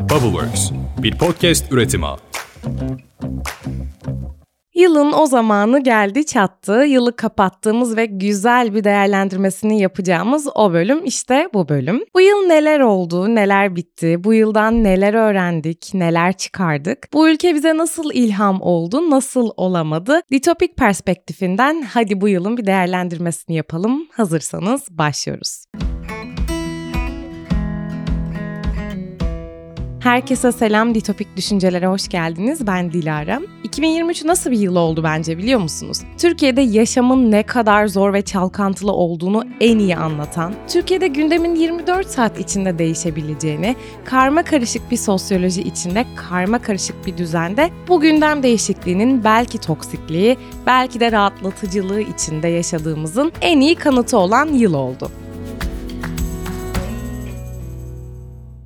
Bubbleworks, bir podcast üretimi. Yılın o zamanı geldi çattı, yılı kapattığımız ve güzel bir değerlendirmesini yapacağımız o bölüm işte bu bölüm. Bu yıl neler oldu, neler bitti, bu yıldan neler öğrendik, neler çıkardık, bu ülke bize nasıl ilham oldu, nasıl olamadı? DiTopik perspektifinden hadi bu yılın bir değerlendirmesini yapalım. Hazırsanız başlıyoruz. Herkese selam, DiTopik düşüncelere hoş geldiniz. Ben Dilara. 2023 nasıl bir yıl oldu bence biliyor musunuz? Türkiye'de yaşamın ne kadar zor ve çalkantılı olduğunu en iyi anlatan, Türkiye'de gündemin 24 saat içinde değişebileceğini, karma karışık bir sosyoloji içinde, karma karışık bir düzende bu gündem değişikliğinin belki toksikliği, belki de rahatlatıcılığı içinde yaşadığımızın en iyi kanıtı olan yıl oldu.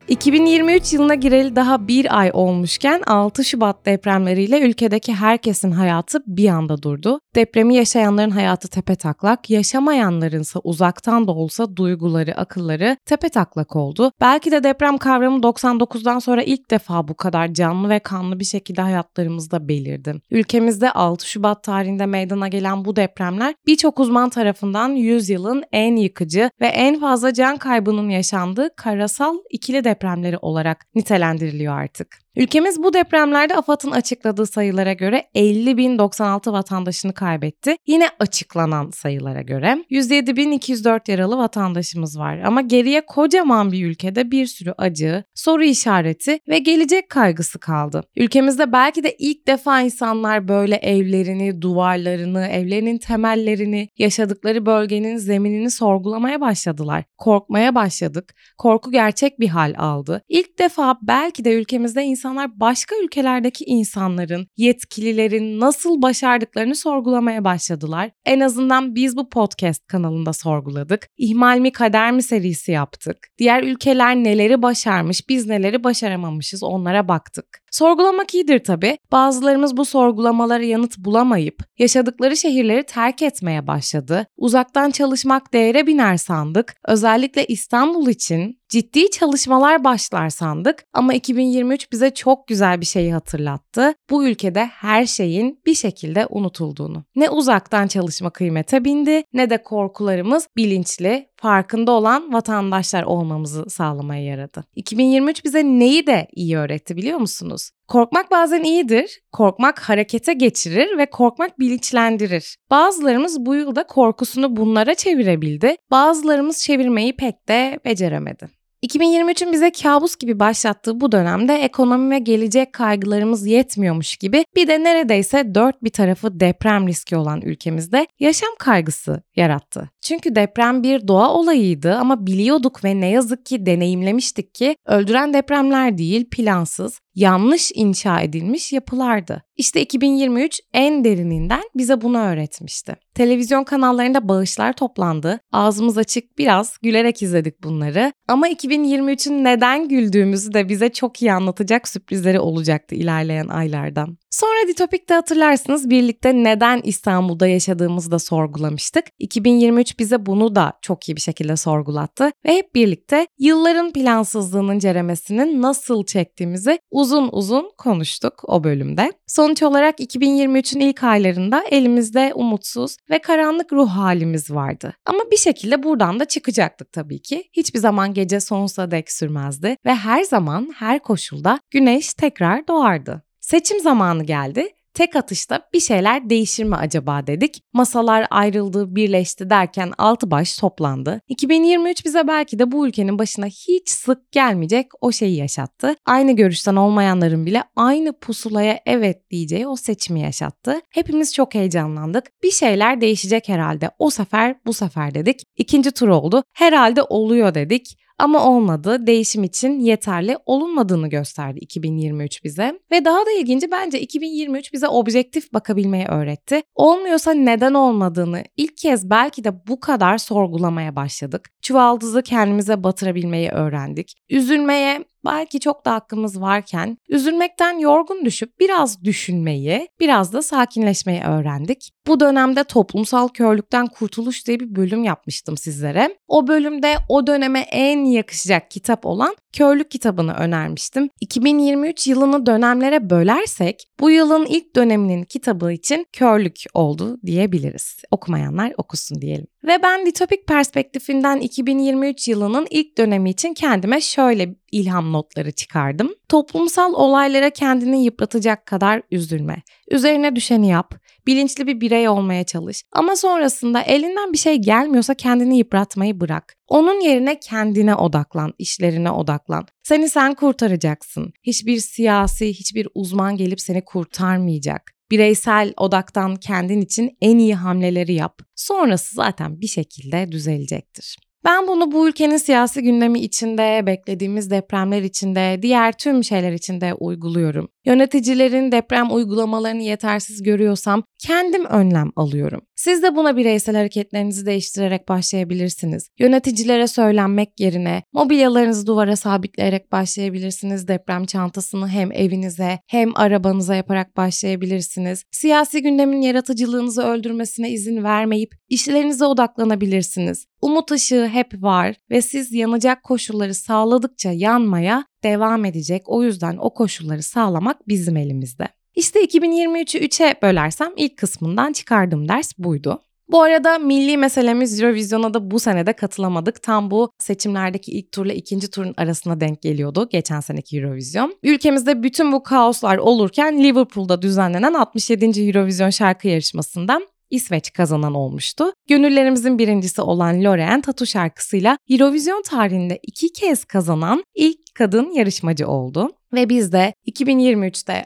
2023 yılına gireli daha bir ay olmuşken 6 Şubat depremleriyle ülkedeki herkesin hayatı bir anda durdu. Depremi yaşayanların hayatı tepetaklak, yaşamayanlarınsa uzaktan da olsa duyguları, akılları tepetaklak oldu. Belki de deprem kavramı 99'dan sonra ilk defa bu kadar canlı ve kanlı bir şekilde hayatlarımızda belirdi. Ülkemizde 6 Şubat tarihinde meydana gelen bu depremler birçok uzman tarafından yüzyılın en yıkıcı ve en fazla can kaybının yaşandığı karasal ikili depremleri olarak nitelendiriliyor artık. Ülkemiz bu depremlerde AFAD'ın açıkladığı sayılara göre 50.096 vatandaşını kaybetti. Yine açıklanan sayılara göre 107.204 yaralı vatandaşımız var. Ama geriye kocaman bir ülkede bir sürü acı, soru işareti ve gelecek kaygısı kaldı. Ülkemizde belki de ilk defa insanlar böyle evlerini, duvarlarını, evlerinin temellerini, yaşadıkları bölgenin zeminini sorgulamaya başladılar. Korkmaya başladık. Korku gerçek bir hal aldı. İlk defa belki de ülkemizde İnsanlar başka ülkelerdeki insanların, yetkililerin nasıl başardıklarını sorgulamaya başladılar. En azından biz bu podcast kanalında sorguladık. İhmal mi kader mi serisi yaptık. Diğer ülkeler neleri başarmış, biz neleri başaramamışız onlara baktık. Sorgulamak iyidir tabii. Bazılarımız bu sorgulamalara yanıt bulamayıp yaşadıkları şehirleri terk etmeye başladı. Uzaktan çalışmak değere biner sandık. Özellikle İstanbul için ciddi çalışmalar başlar sandık ama 2023 bize çok güzel bir şeyi hatırlattı. Bu ülkede her şeyin bir şekilde unutulduğunu. Ne uzaktan çalışma kıymete bindi ne de korkularımız bilinçli, farkında olan vatandaşlar olmamızı sağlamaya yaradı. 2023 bize neyi de iyi öğretti biliyor musunuz? Korkmak bazen iyidir, korkmak harekete geçirir ve korkmak bilinçlendirir. Bazılarımız bu yılda korkusunu bunlara çevirebildi, bazılarımız çevirmeyi pek de beceremedi. 2023'ün bize kabus gibi başlattığı bu dönemde ekonomi ve gelecek kaygılarımız yetmiyormuş gibi bir de neredeyse dört bir tarafı deprem riski olan ülkemizde yaşam kaygısı yarattı. Çünkü deprem bir doğa olayıydı ama biliyorduk ve ne yazık ki deneyimlemiştik ki öldüren depremler değil, plansız, yanlış inşa edilmiş yapılardı. İşte 2023 en derininden bize bunu öğretmişti. Televizyon kanallarında bağışlar toplandı, ağzımız açık biraz gülerek izledik bunları ama 2023'ün neden güldüğümüzü de bize çok iyi anlatacak sürprizleri olacaktı ilerleyen aylardan. Sonra DiTopik'te hatırlarsınız birlikte neden İstanbul'da yaşadığımızı da sorgulamıştık. 2023 bize bunu da çok iyi bir şekilde sorgulattı ve hep birlikte yılların plansızlığının ceremesini nasıl çektiğimizi uzun uzun konuştuk o bölümde. Sonuç olarak 2023'ün ilk aylarında elimizde umutsuz ve karanlık ruh halimiz vardı. Ama bir şekilde buradan da çıkacaktık tabii ki. Hiçbir zaman gece sonsuza dek sürmezdi ve her zaman her koşulda güneş tekrar doğardı. Seçim zamanı geldi. Tek atışta bir şeyler değişir mi acaba dedik. Masalar ayrıldı, birleşti derken altı baş toplandı. 2023 bize belki de bu ülkenin başına hiç sık gelmeyecek o şeyi yaşattı. Aynı görüşten olmayanların bile aynı pusulaya evet diyeceği o seçimi yaşattı. Hepimiz çok heyecanlandık. Bir şeyler değişecek herhalde. O sefer bu sefer dedik. İkinci tur oldu. Herhalde oluyor dedik. Ama olmadı, değişim için yeterli olunmadığını gösterdi 2023 bize. Ve daha da ilginci bence 2023 bize objektif bakabilmeyi öğretti. Olmuyorsa neden olmadığını ilk kez belki de bu kadar sorgulamaya başladık. Çuvaldızı kendimize batırabilmeyi öğrendik. Üzülmeye belki çok da hakkımız varken üzülmekten yorgun düşüp biraz düşünmeyi, biraz da sakinleşmeyi öğrendik. Bu dönemde toplumsal körlükten kurtuluş diye bir bölüm yapmıştım sizlere. O bölümde o döneme en yakışacak kitap olan körlük kitabını önermiştim. 2023 yılını dönemlere bölersek bu yılın ilk döneminin kitabı için körlük oldu diyebiliriz. Okumayanlar okusun diyelim. Ve ben DiTopik perspektifinden 2023 yılının ilk dönemi için kendime şöyle ilham notları çıkardım. Toplumsal olaylara kendini yıpratacak kadar üzülme. Üzerine düşeni yap. Bilinçli bir birey olmaya çalış. Ama sonrasında elinden bir şey gelmiyorsa kendini yıpratmayı bırak. Onun yerine kendine odaklan, işlerine odaklan. Seni sen kurtaracaksın. Hiçbir siyasi, hiçbir uzman gelip seni kurtarmayacak. Bireysel odaktan kendin için en iyi hamleleri yap. Sonrası zaten bir şekilde düzelecektir. Ben bunu bu ülkenin siyasi gündemi içinde, beklediğimiz depremler içinde, diğer tüm şeyler içinde uyguluyorum. Yöneticilerin deprem uygulamalarını yetersiz görüyorsam kendim önlem alıyorum. Siz de buna bireysel hareketlerinizi değiştirerek başlayabilirsiniz. Yöneticilere söylenmek yerine mobilyalarınızı duvara sabitleyerek başlayabilirsiniz. Deprem çantasını hem evinize hem arabanıza yaparak başlayabilirsiniz. Siyasi gündemin yaratıcılığınızı öldürmesine izin vermeyip işlerinize odaklanabilirsiniz. Umut ışığı hep var ve siz yanacak koşulları sağladıkça yanmaya devam edecek. O yüzden o koşulları sağlamak bizim elimizde. İşte 2023'ü 3'e bölersem ilk kısmından çıkardığım ders buydu. Bu arada milli meselemiz Eurovision'a da bu senede katılamadık. Tam bu seçimlerdeki ilk turla ikinci turun arasına denk geliyordu geçen seneki Eurovision. Ülkemizde bütün bu kaoslar olurken Liverpool'da düzenlenen 67. Eurovision şarkı yarışmasında İsveç kazanan olmuştu. Gönüllerimizin birincisi olan Loreen Tatu şarkısıyla Eurovision tarihinde 2 kez kazanan ilk kadın yarışmacı oldu. Ve biz de 2023'te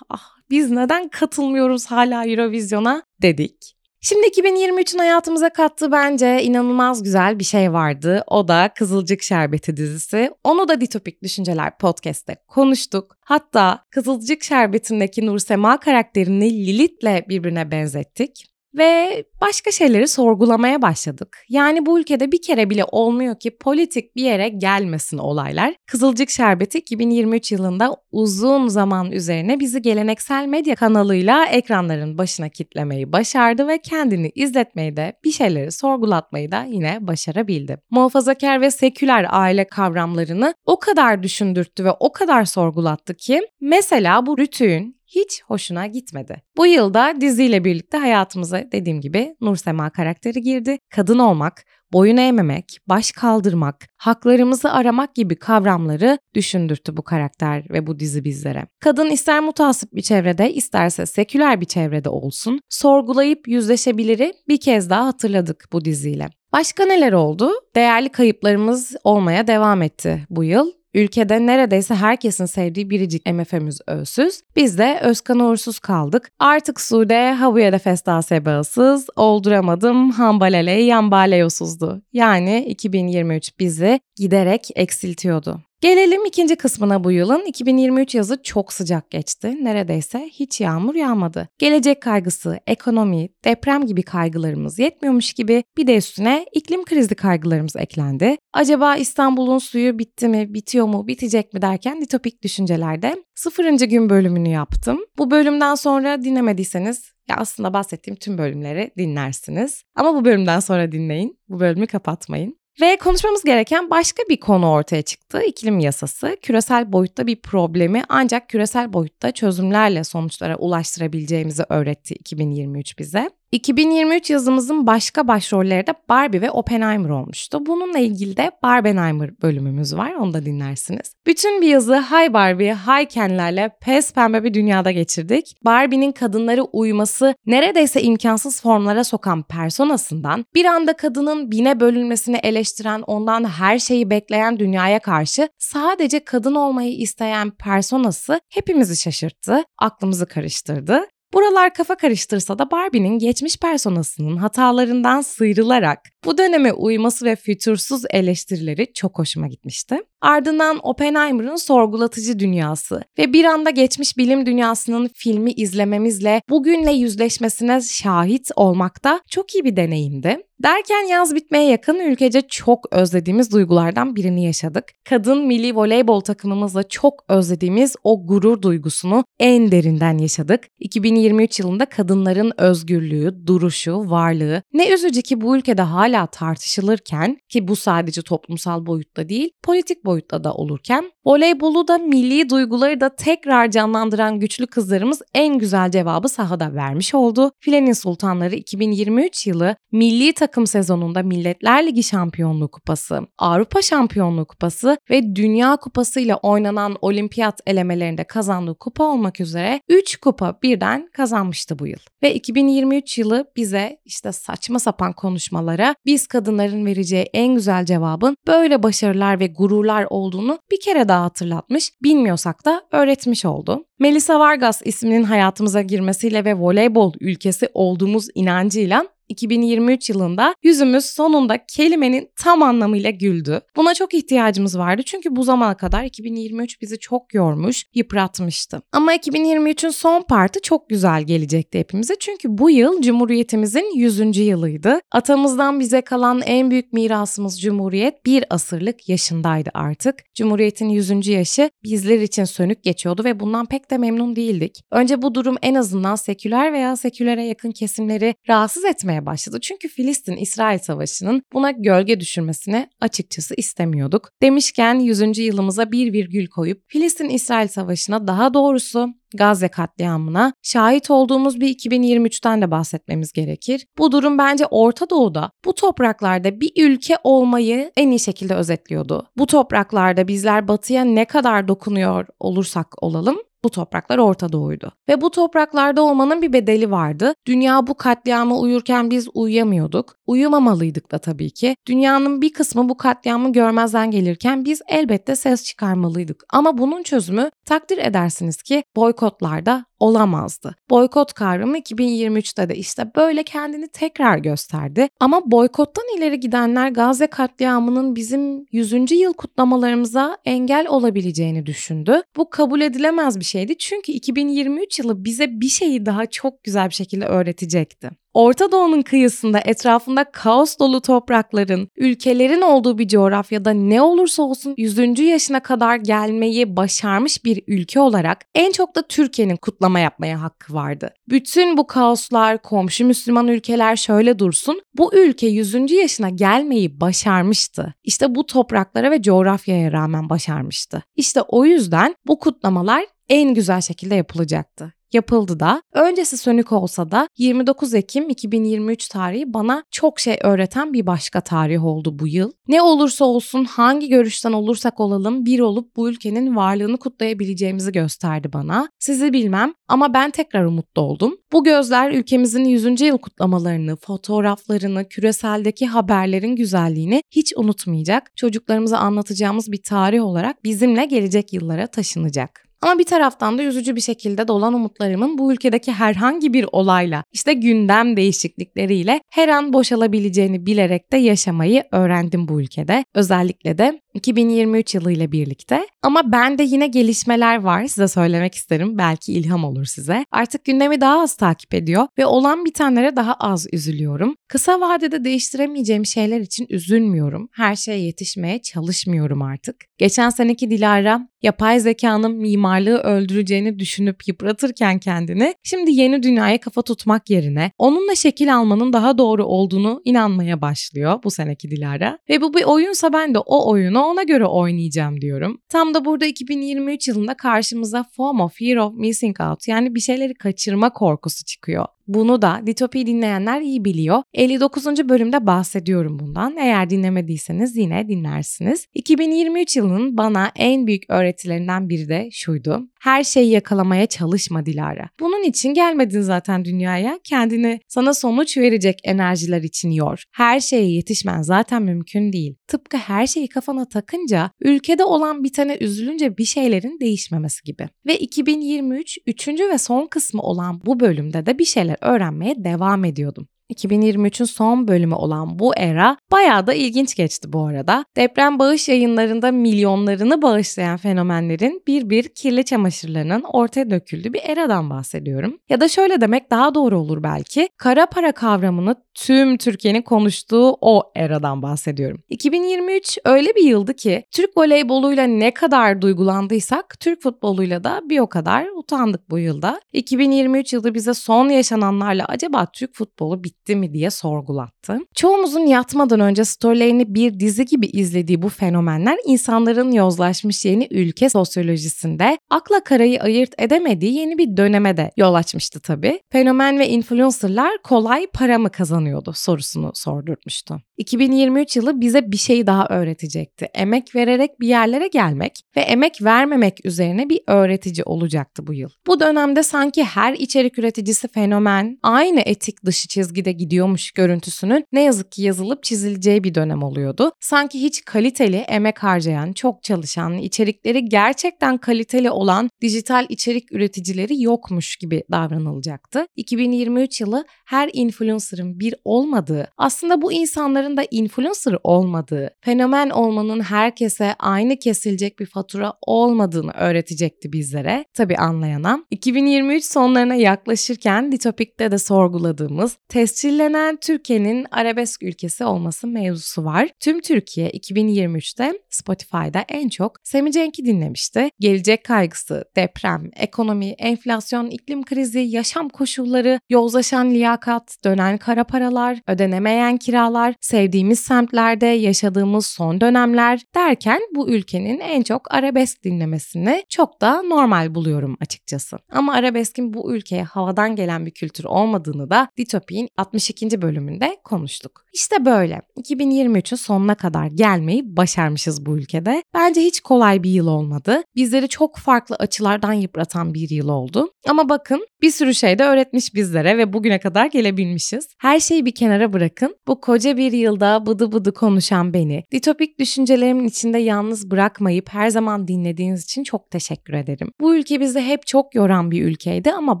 biz neden katılmıyoruz hala Eurovision'a dedik. Şimdi 2023'ün hayatımıza kattığı bence inanılmaz güzel bir şey vardı. O da Kızılcık Şerbeti dizisi. Onu da DiTopik Düşünceler Podcast'te konuştuk. Hatta Kızılcık Şerbeti'ndeki Nursema karakterini Lilith'le birbirine benzettik. Ve başka şeyleri sorgulamaya başladık. Yani bu ülkede bir kere bile olmuyor ki politik bir yere gelmesin olaylar. Kızılcık Şerbeti 2023 yılında uzun zaman üzerine bizi geleneksel medya kanalıyla ekranların başına kitlemeyi başardı ve kendini izletmeyi de bir şeyleri sorgulatmayı da yine başarabildi. Muhafazakar ve seküler aile kavramlarını o kadar düşündürttü ve o kadar sorgulattı ki mesela bu Rütü'nün hiç hoşuna gitmedi. Bu yılda diziyle birlikte hayatımıza dediğim gibi Nursema karakteri girdi. Kadın olmak, boyun eğmemek, baş kaldırmak, haklarımızı aramak gibi kavramları düşündürttü bu karakter ve bu dizi bizlere. Kadın ister mutasip bir çevrede, isterse seküler bir çevrede olsun, sorgulayıp yüzleşebiliri bir kez daha hatırladık bu diziyle. Başka neler oldu? Değerli kayıplarımız olmaya devam etti bu yıl. Ülkede neredeyse herkesin sevdiği biricik MF'miz Özsüz. Biz de Özkan Uğursuz kaldık. Artık Sude, Habuya da Festa Sebağısız, Olduramadım, Hambalele, Yambaleyosuzdu. Yani 2023 bizi giderek eksiltiyordu. Gelelim ikinci kısmına bu yılın. 2023 yazı çok sıcak geçti. Neredeyse hiç yağmur yağmadı. Gelecek kaygısı, ekonomi, deprem gibi kaygılarımız yetmiyormuş gibi bir de üstüne iklim krizi kaygılarımız eklendi. Acaba İstanbul'un suyu bitti mi, bitiyor mu, bitecek mi derken DiTopik Düşünceler'de 0. gün bölümünü yaptım. Bu bölümden sonra dinlemediyseniz ya aslında bahsettiğim tüm bölümleri dinlersiniz. Ama bu bölümden sonra dinleyin. Bu bölümü kapatmayın. Ve konuşmamız gereken başka bir konu ortaya çıktı. İklim yasası, küresel boyutta bir problemi ancak küresel boyutta çözümlerle sonuçlara ulaştırabileceğimizi öğretti 2023 bize. 2023 yazımızın başka başrolleri de Barbie ve Oppenheimer olmuştu. Bununla ilgili de Barbenheimer bölümümüz var. Onu da dinlersiniz. Bütün bir yazı Hi Barbie, Hi Ken'lerle pes pembe bir dünyada geçirdik. Barbie'nin kadınları uyuması neredeyse imkansız formlara sokan personasından bir anda kadının bine bölünmesini eleştiren, ondan her şeyi bekleyen dünyaya karşı sadece kadın olmayı isteyen personası hepimizi şaşırttı, aklımızı karıştırdı. Buralar kafa karıştırsa da Barbie'nin geçmiş personasının hatalarından sıyrılarak bu döneme uyması ve fütursuz eleştirileri çok hoşuma gitmişti. Ardından Oppenheimer'ın sorgulatıcı dünyası ve bir anda geçmiş bilim dünyasının filmi izlememizle bugünle yüzleşmesine şahit olmak da çok iyi bir deneyimdi. Derken yaz bitmeye yakın ülkece çok özlediğimiz duygulardan birini yaşadık. Kadın milli voleybol takımımızla çok özlediğimiz o gurur duygusunu en derinden yaşadık. 2023 yılında kadınların özgürlüğü, duruşu, varlığı ne üzücü ki bu ülkede hala hala tartışılırken, ki bu sadece toplumsal boyutta değil, politik boyutta da olurken, voleybolu da milli duyguları da tekrar canlandıran güçlü kızlarımız en güzel cevabı sahada vermiş oldu. Filenin Sultanları 2023 yılı milli takım sezonunda Milletler Ligi Şampiyonluğu Kupası, Avrupa Şampiyonluğu Kupası ve Dünya Kupası ile oynanan olimpiyat elemelerinde kazandığı kupa olmak üzere 3 kupa birden kazanmıştı bu yıl. Ve 2023 yılı bize işte saçma sapan konuşmalara biz kadınların vereceği en güzel cevabın böyle başarılar ve gururlar olduğunu bir kere daha hatırlatmış, bilmiyorsak da öğretmiş oldu. Melisa Vargas isminin hayatımıza girmesiyle ve voleybol ülkesi olduğumuz inancıyla 2023 yılında yüzümüz sonunda kelimenin tam anlamıyla güldü. Buna çok ihtiyacımız vardı çünkü bu zamana kadar 2023 bizi çok yormuş, yıpratmıştı. Ama 2023'ün son partı çok güzel gelecekti hepimize çünkü bu yıl Cumhuriyetimizin 100. yılıydı. Atamızdan bize kalan en büyük mirasımız Cumhuriyet bir asırlık yaşındaydı artık. Cumhuriyetin 100. yaşı bizler için sönük geçiyordu ve bundan pek de memnun değildik. Önce bu durum en azından seküler veya sekülere yakın kesimleri rahatsız etmeye başladı. Çünkü Filistin-İsrail Savaşı'nın buna gölge düşürmesini açıkçası istemiyorduk. Demişken 100. yılımıza bir virgül koyup Filistin-İsrail Savaşı'na, daha doğrusu Gazze katliamına şahit olduğumuz bir 2023'ten de bahsetmemiz gerekir. Bu durum bence Orta Doğu'da, bu topraklarda bir ülke olmayı en iyi şekilde özetliyordu. Bu topraklarda bizler Batı'ya ne kadar dokunuyor olursak olalım, bu topraklar Orta Doğu'ydu. Ve bu topraklarda olmanın bir bedeli vardı. Dünya bu katliama uyurken biz uyuyamıyorduk. Uyumamalıydık da tabii ki. Dünyanın bir kısmı bu katliamı görmezden gelirken biz elbette ses çıkarmalıydık. Ama bunun çözümü takdir edersiniz ki boykotlarda olamazdı. Boykot kavramı 2023'te de işte böyle kendini tekrar gösterdi. Ama boykottan ileri gidenler Gazze katliamının bizim 100. yıl kutlamalarımıza engel olabileceğini düşündü. Bu kabul edilemez bir şeydi çünkü 2023 yılı bize bir şeyi daha çok güzel bir şekilde öğretecekti. Orta Doğu'nun kıyısında, etrafında kaos dolu toprakların, ülkelerin olduğu bir coğrafyada ne olursa olsun 100. yaşına kadar gelmeyi başarmış bir ülke olarak en çok da Türkiye'nin kutlama yapmaya hakkı vardı. Bütün bu kaoslar, komşu Müslüman ülkeler şöyle dursun, bu ülke 100. yaşına gelmeyi başarmıştı. İşte bu topraklara ve coğrafyaya rağmen başarmıştı. İşte o yüzden bu kutlamalar en güzel şekilde yapılacaktı. Yapıldı da. Öncesi sönük olsa da 29 Ekim 2023 tarihi bana çok şey öğreten bir başka tarih oldu bu yıl. Ne olursa olsun, hangi görüşten olursak olalım bir olup bu ülkenin varlığını kutlayabileceğimizi gösterdi bana. Sizi bilmem ama ben tekrar umutlu oldum. Bu gözler ülkemizin 100. yıl kutlamalarını, fotoğraflarını, küreseldeki haberlerin güzelliğini hiç unutmayacak, çocuklarımıza anlatacağımız bir tarih olarak bizimle gelecek yıllara taşınacak. Ama bir taraftan da üzücü bir şekilde dolan umutlarımın bu ülkedeki herhangi bir olayla, işte gündem değişiklikleriyle her an boşalabileceğini bilerek de yaşamayı öğrendim bu ülkede. Özellikle de 2023 yılıyla birlikte. Ama bende yine gelişmeler var, size söylemek isterim, belki ilham olur size. Artık gündemi daha az takip ediyor ve olan bitenlere daha az üzülüyorum. Kısa vadede değiştiremeyeceğim şeyler için üzülmüyorum. Her şeye yetişmeye çalışmıyorum artık. Geçen seneki Dilara yapay zekanın mimarlığı öldüreceğini düşünüp yıpratırken kendini, şimdi yeni dünyaya kafa tutmak yerine onunla şekil almanın daha doğru olduğunu inanmaya başlıyor bu seneki Dilara. Ve bu bir oyunsa ben de o oyunu ona göre oynayacağım diyorum. Tam da burada 2023 yılında karşımıza FOMO, Fear of Missing Out, yani bir şeyleri kaçırma korkusu çıkıyor. Bunu da DiTopik'i dinleyenler iyi biliyor. 59. bölümde bahsediyorum bundan. Eğer dinlemediyseniz yine dinlersiniz. 2023 yılının bana en büyük öğretilerinden biri de şuydu. Her şeyi yakalamaya çalışma Dilara. Bunun için gelmedin zaten dünyaya. Kendini sana sonuç verecek enerjiler için yor. Her şeye yetişmen zaten mümkün değil. Tıpkı her şeyi kafana takınca, ülkede olan bitene üzülünce bir şeylerin değişmemesi gibi. Ve 2023 3. ve son kısmı olan bu bölümde de bir şeyler öğrenmeye devam ediyordum. 2023'ün son bölümü olan bu era bayağı da ilginç geçti bu arada. Deprem bağış yayınlarında milyonlarını bağışlayan fenomenlerin bir kirli çamaşırlarının ortaya döküldüğü bir eradan bahsediyorum. Ya da şöyle demek daha doğru olur belki. Kara para kavramını tüm Türkiye'nin konuştuğu o eradan bahsediyorum. 2023 öyle bir yıldı ki Türk voleyboluyla ne kadar duygulandıysak Türk futboluyla da bir o kadar utandık bu yılda. 2023 yılı bize son yaşananlarla acaba Türk futbolu bitti mi diye sorgulattı. Çoğumuzun yatmadan önce storylerini bir dizi gibi izlediği bu fenomenler insanların yozlaşmış yeni ülke sosyolojisinde akla karayı ayırt edemediği yeni bir döneme de yol açmıştı tabii. Fenomen ve influencerlar kolay para mı kazanıyordu sorusunu sordurtmuştu. 2023 yılı bize bir şey daha öğretecekti. Emek vererek bir yerlere gelmek ve emek vermemek üzerine bir öğretici olacaktı bu yıl. Bu dönemde sanki her içerik üreticisi fenomen aynı etik dışı çizgide gidiyormuş görüntüsünün ne yazık ki yazılıp çizileceği bir dönem oluyordu. Sanki hiç kaliteli, emek harcayan, çok çalışan, içerikleri gerçekten kaliteli olan dijital içerik üreticileri yokmuş gibi davranılacaktı. 2023 yılı her influencer'ın bir olmadığı, aslında bu insanların da influencer olmadığı, fenomen olmanın herkese aynı kesilecek bir fatura olmadığını öğretecekti bizlere. Tabii anlayana. 2023 sonlarına yaklaşırken DiTopik'te de sorguladığımız tescillenen Türkiye'nin arabesk ülkesi olması mevzusu var. Tüm Türkiye 2023'te Spotify'da en çok Semih Cenk'i dinlemişti. Gelecek kaygısı, deprem, ekonomi, enflasyon, iklim krizi, yaşam koşulları, yozlaşan liyakat, dönen kara paralar, ödenemeyen kiralar, sevdiğimiz semtlerde yaşadığımız son dönemler derken bu ülkenin en çok arabesk dinlemesini çok da normal buluyorum açıkçası. Ama arabeskin bu ülkeye havadan gelen bir kültür olmadığını da DiTopik'in 62. bölümünde konuştuk. İşte böyle. 2023'ün sonuna kadar gelmeyi başarmışız bu ülkede. Bence hiç kolay bir yıl olmadı. Bizleri çok farklı açılardan yıpratan bir yıl oldu. Ama bakın bir sürü şey de öğretmiş bizlere ve bugüne kadar gelebilmişiz. Her şeyi bir kenara bırakın. Bu koca bir yılda bıdı bıdı konuşan beni, DiTopik düşüncelerimin içinde yalnız bırakmayıp her zaman dinlediğiniz için çok teşekkür ederim. Bu ülke bizi hep çok yoran bir ülkeydi ama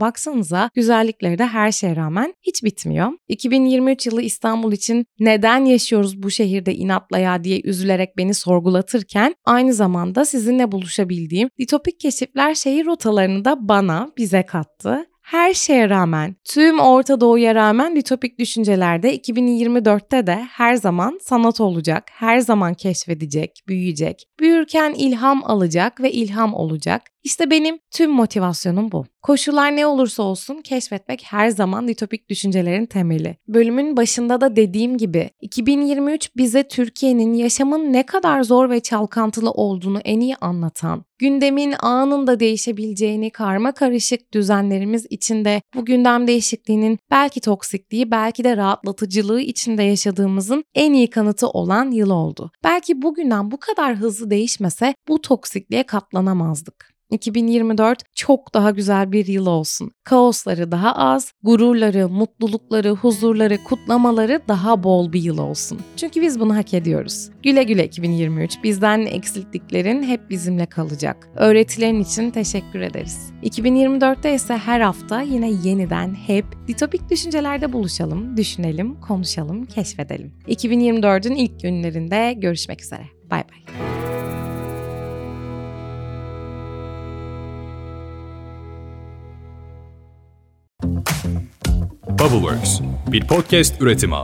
baksanıza güzellikleri de her şeye rağmen hiç bitmiyor. 2023 yılı İstanbul için neden yaşıyoruz bu şehirde inatla ya diye üzülerek beni sorgulatırken aynı zamanda sizinle buluşabildiğim DiTopik keşifler şehir rotalarını da bana, bize kattı. Her şeye rağmen, tüm Orta Doğu'ya rağmen DiTopik düşüncelerde 2024'te de her zaman sanat olacak, her zaman keşfedecek, büyüyecek, büyürken ilham alacak ve ilham olacak. İşte benim tüm motivasyonum bu. Koşullar ne olursa olsun keşfetmek her zaman DiTopik düşüncelerin temeli. Bölümün başında da dediğim gibi 2023 bize Türkiye'nin yaşamın ne kadar zor ve çalkantılı olduğunu en iyi anlatan, gündemin anında değişebileceğini, karma karışık düzenlerimiz içinde bu gündem değişikliğinin belki toksikliği, belki de rahatlatıcılığı içinde yaşadığımızın en iyi kanıtı olan yıl oldu. Belki bugünden bu kadar hızlı değişmese bu toksikliğe katlanamazdık. 2024 çok daha güzel bir yıl olsun. Kaosları daha az, gururları, mutlulukları, huzurları, kutlamaları daha bol bir yıl olsun. Çünkü biz bunu hak ediyoruz. Güle güle 2023. Bizden eksilttiklerin hep bizimle kalacak. Öğretilerin için teşekkür ederiz. 2024'te ise her hafta yine yeniden hep DiTopik düşüncelerde buluşalım, düşünelim, konuşalım, keşfedelim. 2024'ün ilk günlerinde görüşmek üzere. Bay bay. Bubbleworks, bir podcast üretimi.